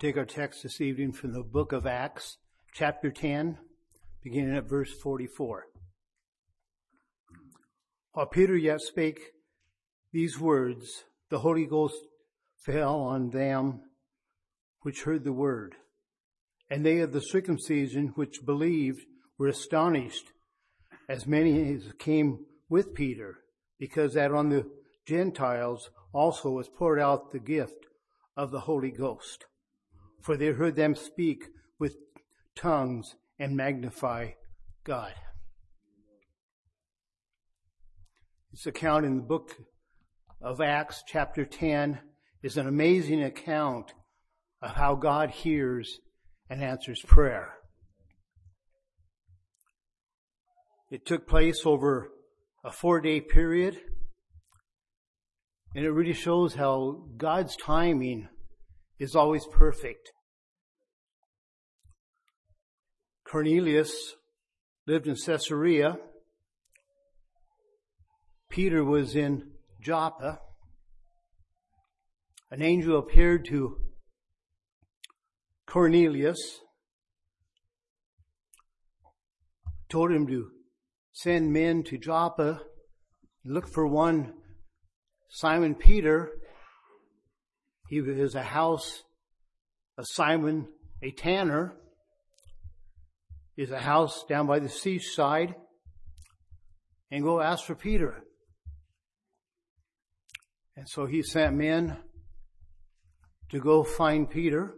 Take our text this evening from the book of Acts, chapter 10, beginning at verse 44. While Peter yet spake these words, the Holy Ghost fell on them which heard the word. And they of the circumcision which believed were astonished, as many as came with Peter, because that on the Gentiles also was poured out the gift of the Holy Ghost. For they heard them speak with tongues and magnify God. This account in the book of Acts, chapter 10, is an amazing account of how God hears and answers prayer. It took place over a 4-day period, and it really shows how God's timing is always perfect. Cornelius lived in Caesarea. Peter was in Joppa. An angel appeared to Cornelius, told him to send men to Joppa, look for one Simon Peter. He was a house of Simon, a tanner. Is a house down by the seaside. And go ask for Peter. And so he sent men to go find Peter.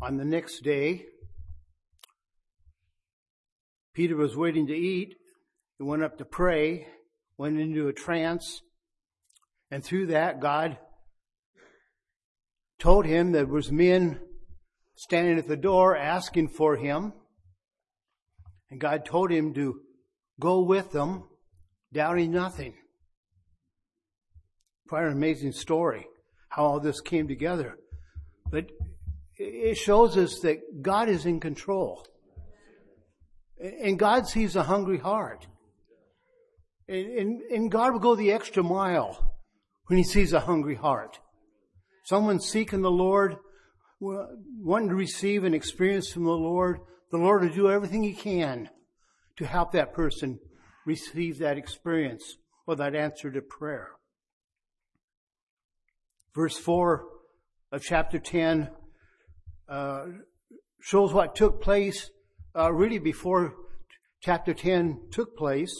On the next day, Peter was waiting to eat. He went up to pray, went into a trance. And through that, God told him there was men standing at the door asking for him. And God told him to go with them, doubting nothing. Quite an amazing story, how all this came together. But it shows us that God is in control. And God sees a hungry heart. And God will go the extra mile when he sees a hungry heart. Someone seeking the Lord, wanting to receive an experience from the Lord will do everything he can to help that person receive that experience or that answer to prayer. Verse 4 of chapter 10 shows what took place really before chapter 10 took place.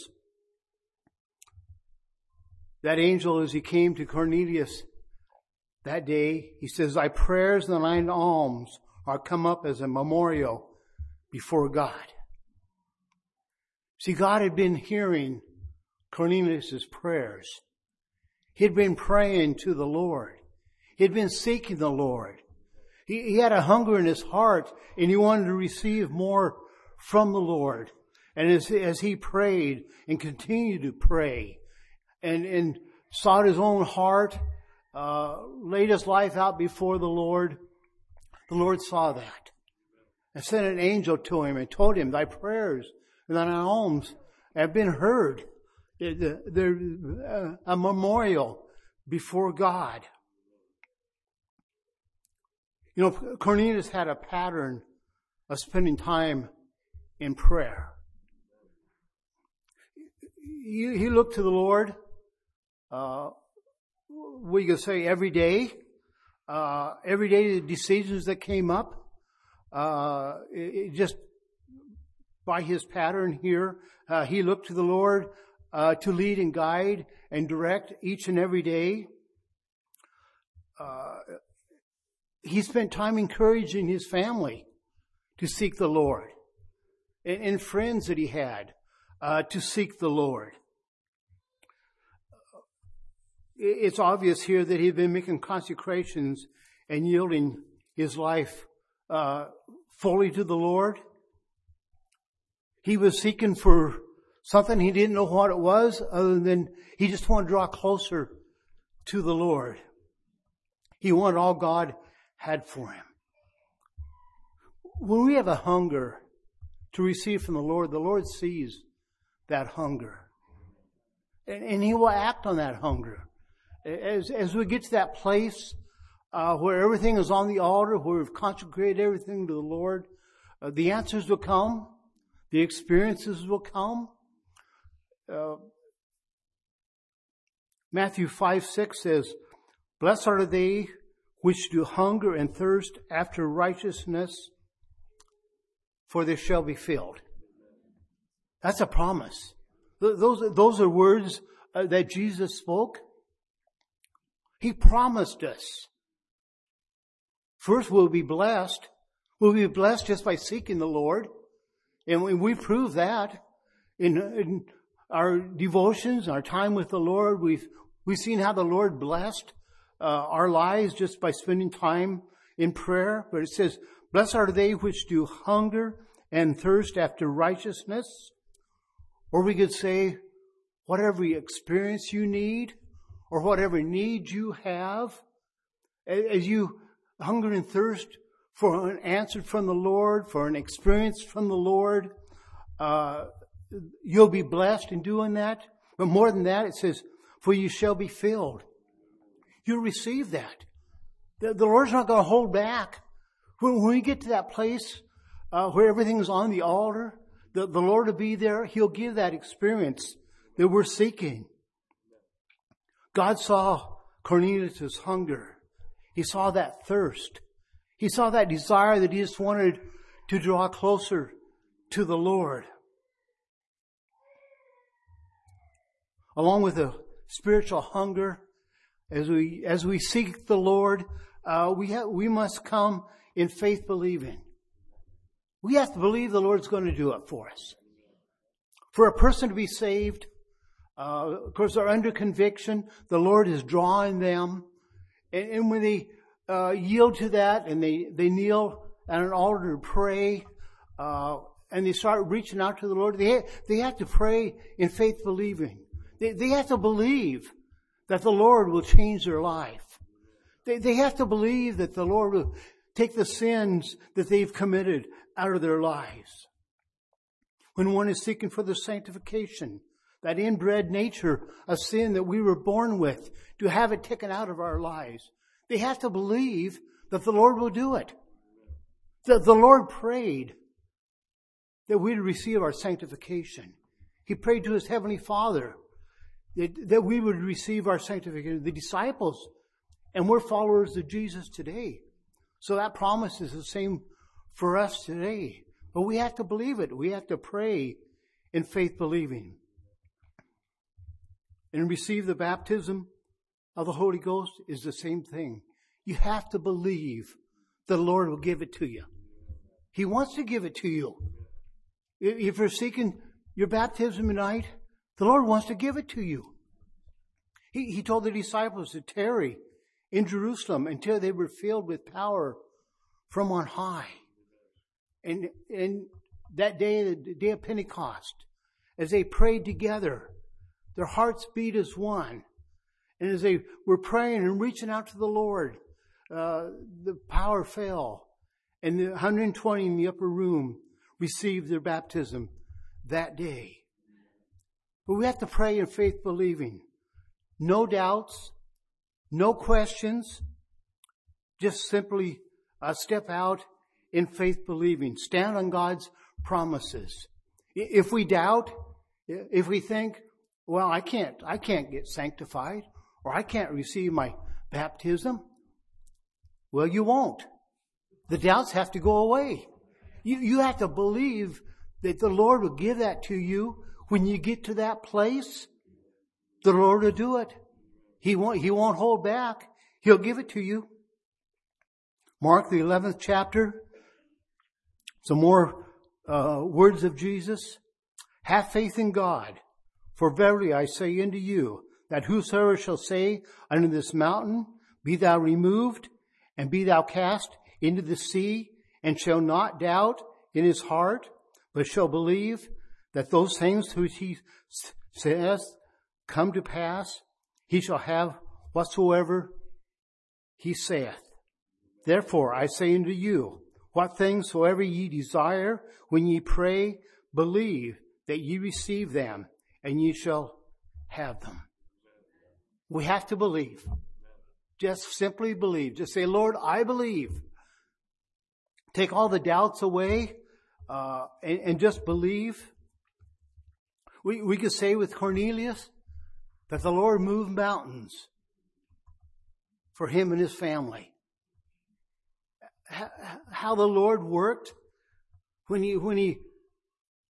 That angel, as he came to Cornelius that day, he says, "Thy prayers and thine alms are come up as a memorial before God." See, God had been hearing Cornelius' prayers. He had been praying to the Lord. He had been seeking the Lord. He had a hunger in his heart, and he wanted to receive more from the Lord. And as he prayed and continued to pray, and sought his own heart, laid his life out before the Lord saw that and sent an angel to him and told him, "Thy prayers and thine alms have been heard. They're a memorial before God." You know, Cornelius had a pattern of spending time in prayer. He looked to the Lord, we could say every day the decisions that came up, just by his pattern here, he looked to the Lord to lead and guide and direct each and every day. He spent time encouraging his family to seek the Lord and friends that he had to seek the Lord. It's obvious here that he'd been making consecrations and yielding his life fully to the Lord. He was seeking for something he didn't know what it was, other than he just wanted to draw closer to the Lord. He wanted all God had for him. When we have a hunger to receive from the Lord sees that hunger. And he will act on that hunger. As we get to that place where everything is on the altar, where we've consecrated everything to the Lord, the answers will come. The experiences will come. Matthew 5:6 says, "Blessed are they which do hunger and thirst after righteousness, for they shall be filled." That's a promise. Those are words that Jesus spoke. He promised us. First, we'll be blessed. We'll be blessed just by seeking the Lord. And we prove that in our devotions, our time with the Lord. We've seen how the Lord blessed our lives just by spending time in prayer. But it says, "Blessed are they which do hunger and thirst after righteousness." Or we could say, whatever experience you need, or whatever need you have, as you hunger and thirst for an answer from the Lord, for an experience from the Lord, you'll be blessed in doing that. But more than that, it says, "For you shall be filled." You'll receive that. The Lord's not going to hold back. When we get to that place where everything's on the altar, the Lord will be there. He'll give that experience that we're seeking. God saw Cornelius' hunger. He saw that thirst. He saw that desire that he just wanted to draw closer to the Lord. Along with the spiritual hunger, as we seek the Lord, we must come in faith believing. We have to believe the Lord's going to do it for us. For a person to be saved, of course, they're under conviction. The Lord is drawing them, and when they yield to that, and they kneel at an altar to pray, and they start reaching out to the Lord. They have to pray in faith believing. They have to believe that the Lord will change their life. They have to believe that the Lord will take the sins that they've committed out of their lives. When one is seeking for the sanctification, that inbred nature of sin that we were born with, to have it taken out of our lives, they have to believe that the Lord will do it. The Lord prayed that we'd receive our sanctification. He prayed to his Heavenly Father that we would receive our sanctification. The disciples, and we're followers of Jesus today. So that promise is the same for us today. But we have to believe it. We have to pray in faith believing. And receive the baptism of the Holy Ghost is the same thing. You have to believe the Lord will give it to you. He wants to give it to you. If you're seeking your baptism tonight, the Lord wants to give it to you. He told the disciples to tarry in Jerusalem until they were filled with power from on high. And that day, the day of Pentecost, as they prayed together, their hearts beat as one. And as they were praying and reaching out to the Lord, the power fell. And the 120 in the upper room received their baptism that day. But we have to pray in faith believing. No doubts, no questions. Just simply step out in faith believing. Stand on God's promises. If we doubt, if we think, well, I can't get sanctified, or I can't receive my baptism. Well, you won't. The doubts have to go away. You have to believe that the Lord will give that to you. When you get to that place, the Lord will do it. He won't hold back. He'll give it to you. Mark, the 11th chapter, some more words of Jesus. "Have faith in God. For verily I say unto you, that whosoever shall say unto this mountain, Be thou removed, and be thou cast into the sea, and shall not doubt in his heart, but shall believe that those things which he says come to pass, he shall have whatsoever he saith. Therefore I say unto you, what things soever ye desire, when ye pray, believe that ye receive them, and you shall have them." We have to believe. Just simply believe. Just say, Lord, I believe. Take all the doubts away and just believe. We could say with Cornelius that the Lord moved mountains for him and his family. How the Lord worked when he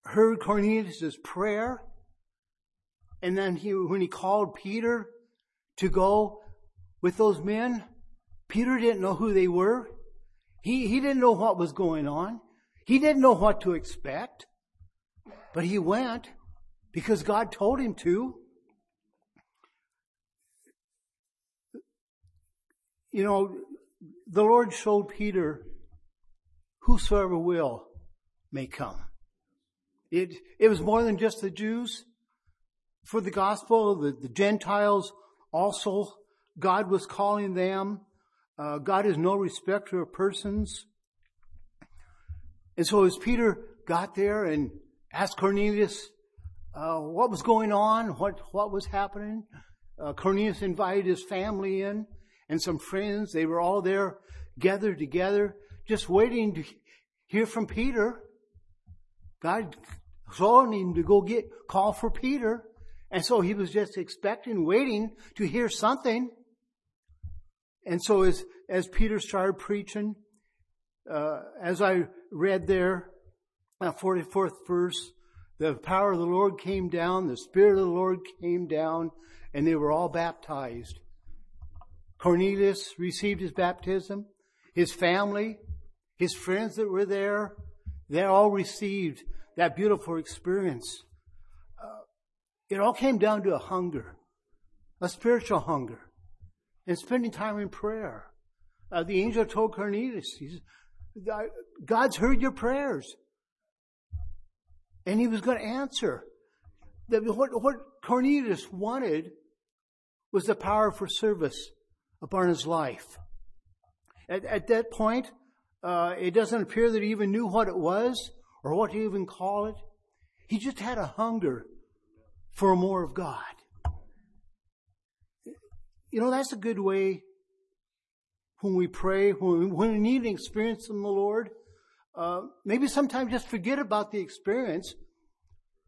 heard Cornelius' prayer, and then when he called Peter to go with those men, Peter didn't know who they were. He didn't know what was going on. He didn't know what to expect. But he went because God told him to. You know, the Lord showed Peter, whosoever will may come. It was more than just the Jews. For the gospel, the Gentiles also, God was calling them. God is no respecter of persons. And so as Peter got there and asked Cornelius what was going on, what was happening, Cornelius invited his family in and some friends. They were all there gathered together, just waiting to hear from Peter. God told him to go call for Peter. And so he was just expecting, waiting to hear something. And so as Peter started preaching, as I read there, 44th verse, the power of the Lord came down, the Spirit of the Lord came down, and they were all baptized. Cornelius received his baptism. His family, his friends that were there, they all received that beautiful experience. It all came down to a hunger, a spiritual hunger, and spending time in prayer. The angel told Cornelius, he said, God's heard your prayers. And he was going to answer. What Cornelius wanted was the power for service upon his life. At that point, it doesn't appear that he even knew what it was or what to even call it. He just had a hunger for more of God. You know, that's a good way when we pray, when we need an experience from the Lord. Maybe sometimes just forget about the experience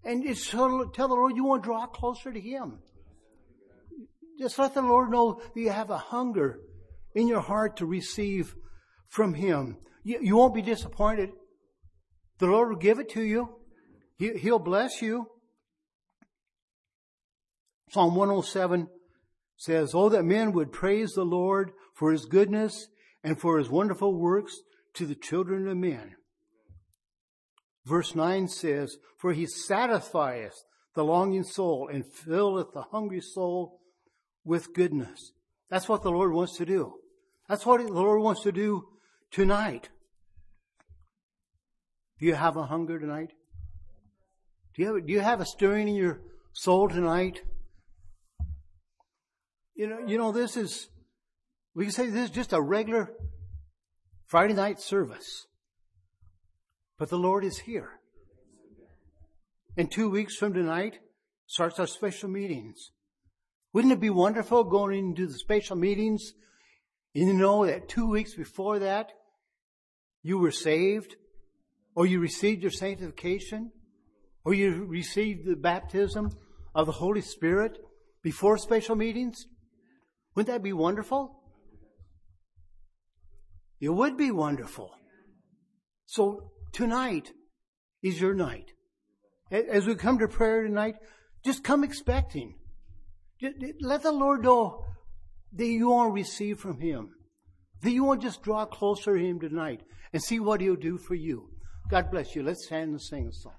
and just tell the Lord you want to draw closer to Him. Just let the Lord know that you have a hunger in your heart to receive from Him. You won't be disappointed. The Lord will give it to you. He'll bless you. Psalm 107 says, "Oh, that men would praise the Lord for His goodness and for His wonderful works to the children of men." Verse 9 says, "For He satisfieth the longing soul and filleth the hungry soul with goodness." That's what the Lord wants to do. That's what the Lord wants to do tonight. Do you have a hunger tonight? Do you have a stirring in your soul tonight? You know, we can say this is just a regular Friday night service. But the Lord is here. And 2 weeks from tonight starts our special meetings. Wouldn't it be wonderful going into the special meetings and you know that 2 weeks before that you were saved, or you received your sanctification, or you received the baptism of the Holy Spirit before special meetings? Wouldn't that be wonderful? It would be wonderful. So tonight is your night. As we come to prayer tonight, just come expecting. Let the Lord know that you want to receive from Him, that you want to just draw closer to Him tonight and see what He'll do for you. God bless you. Let's stand and sing a song.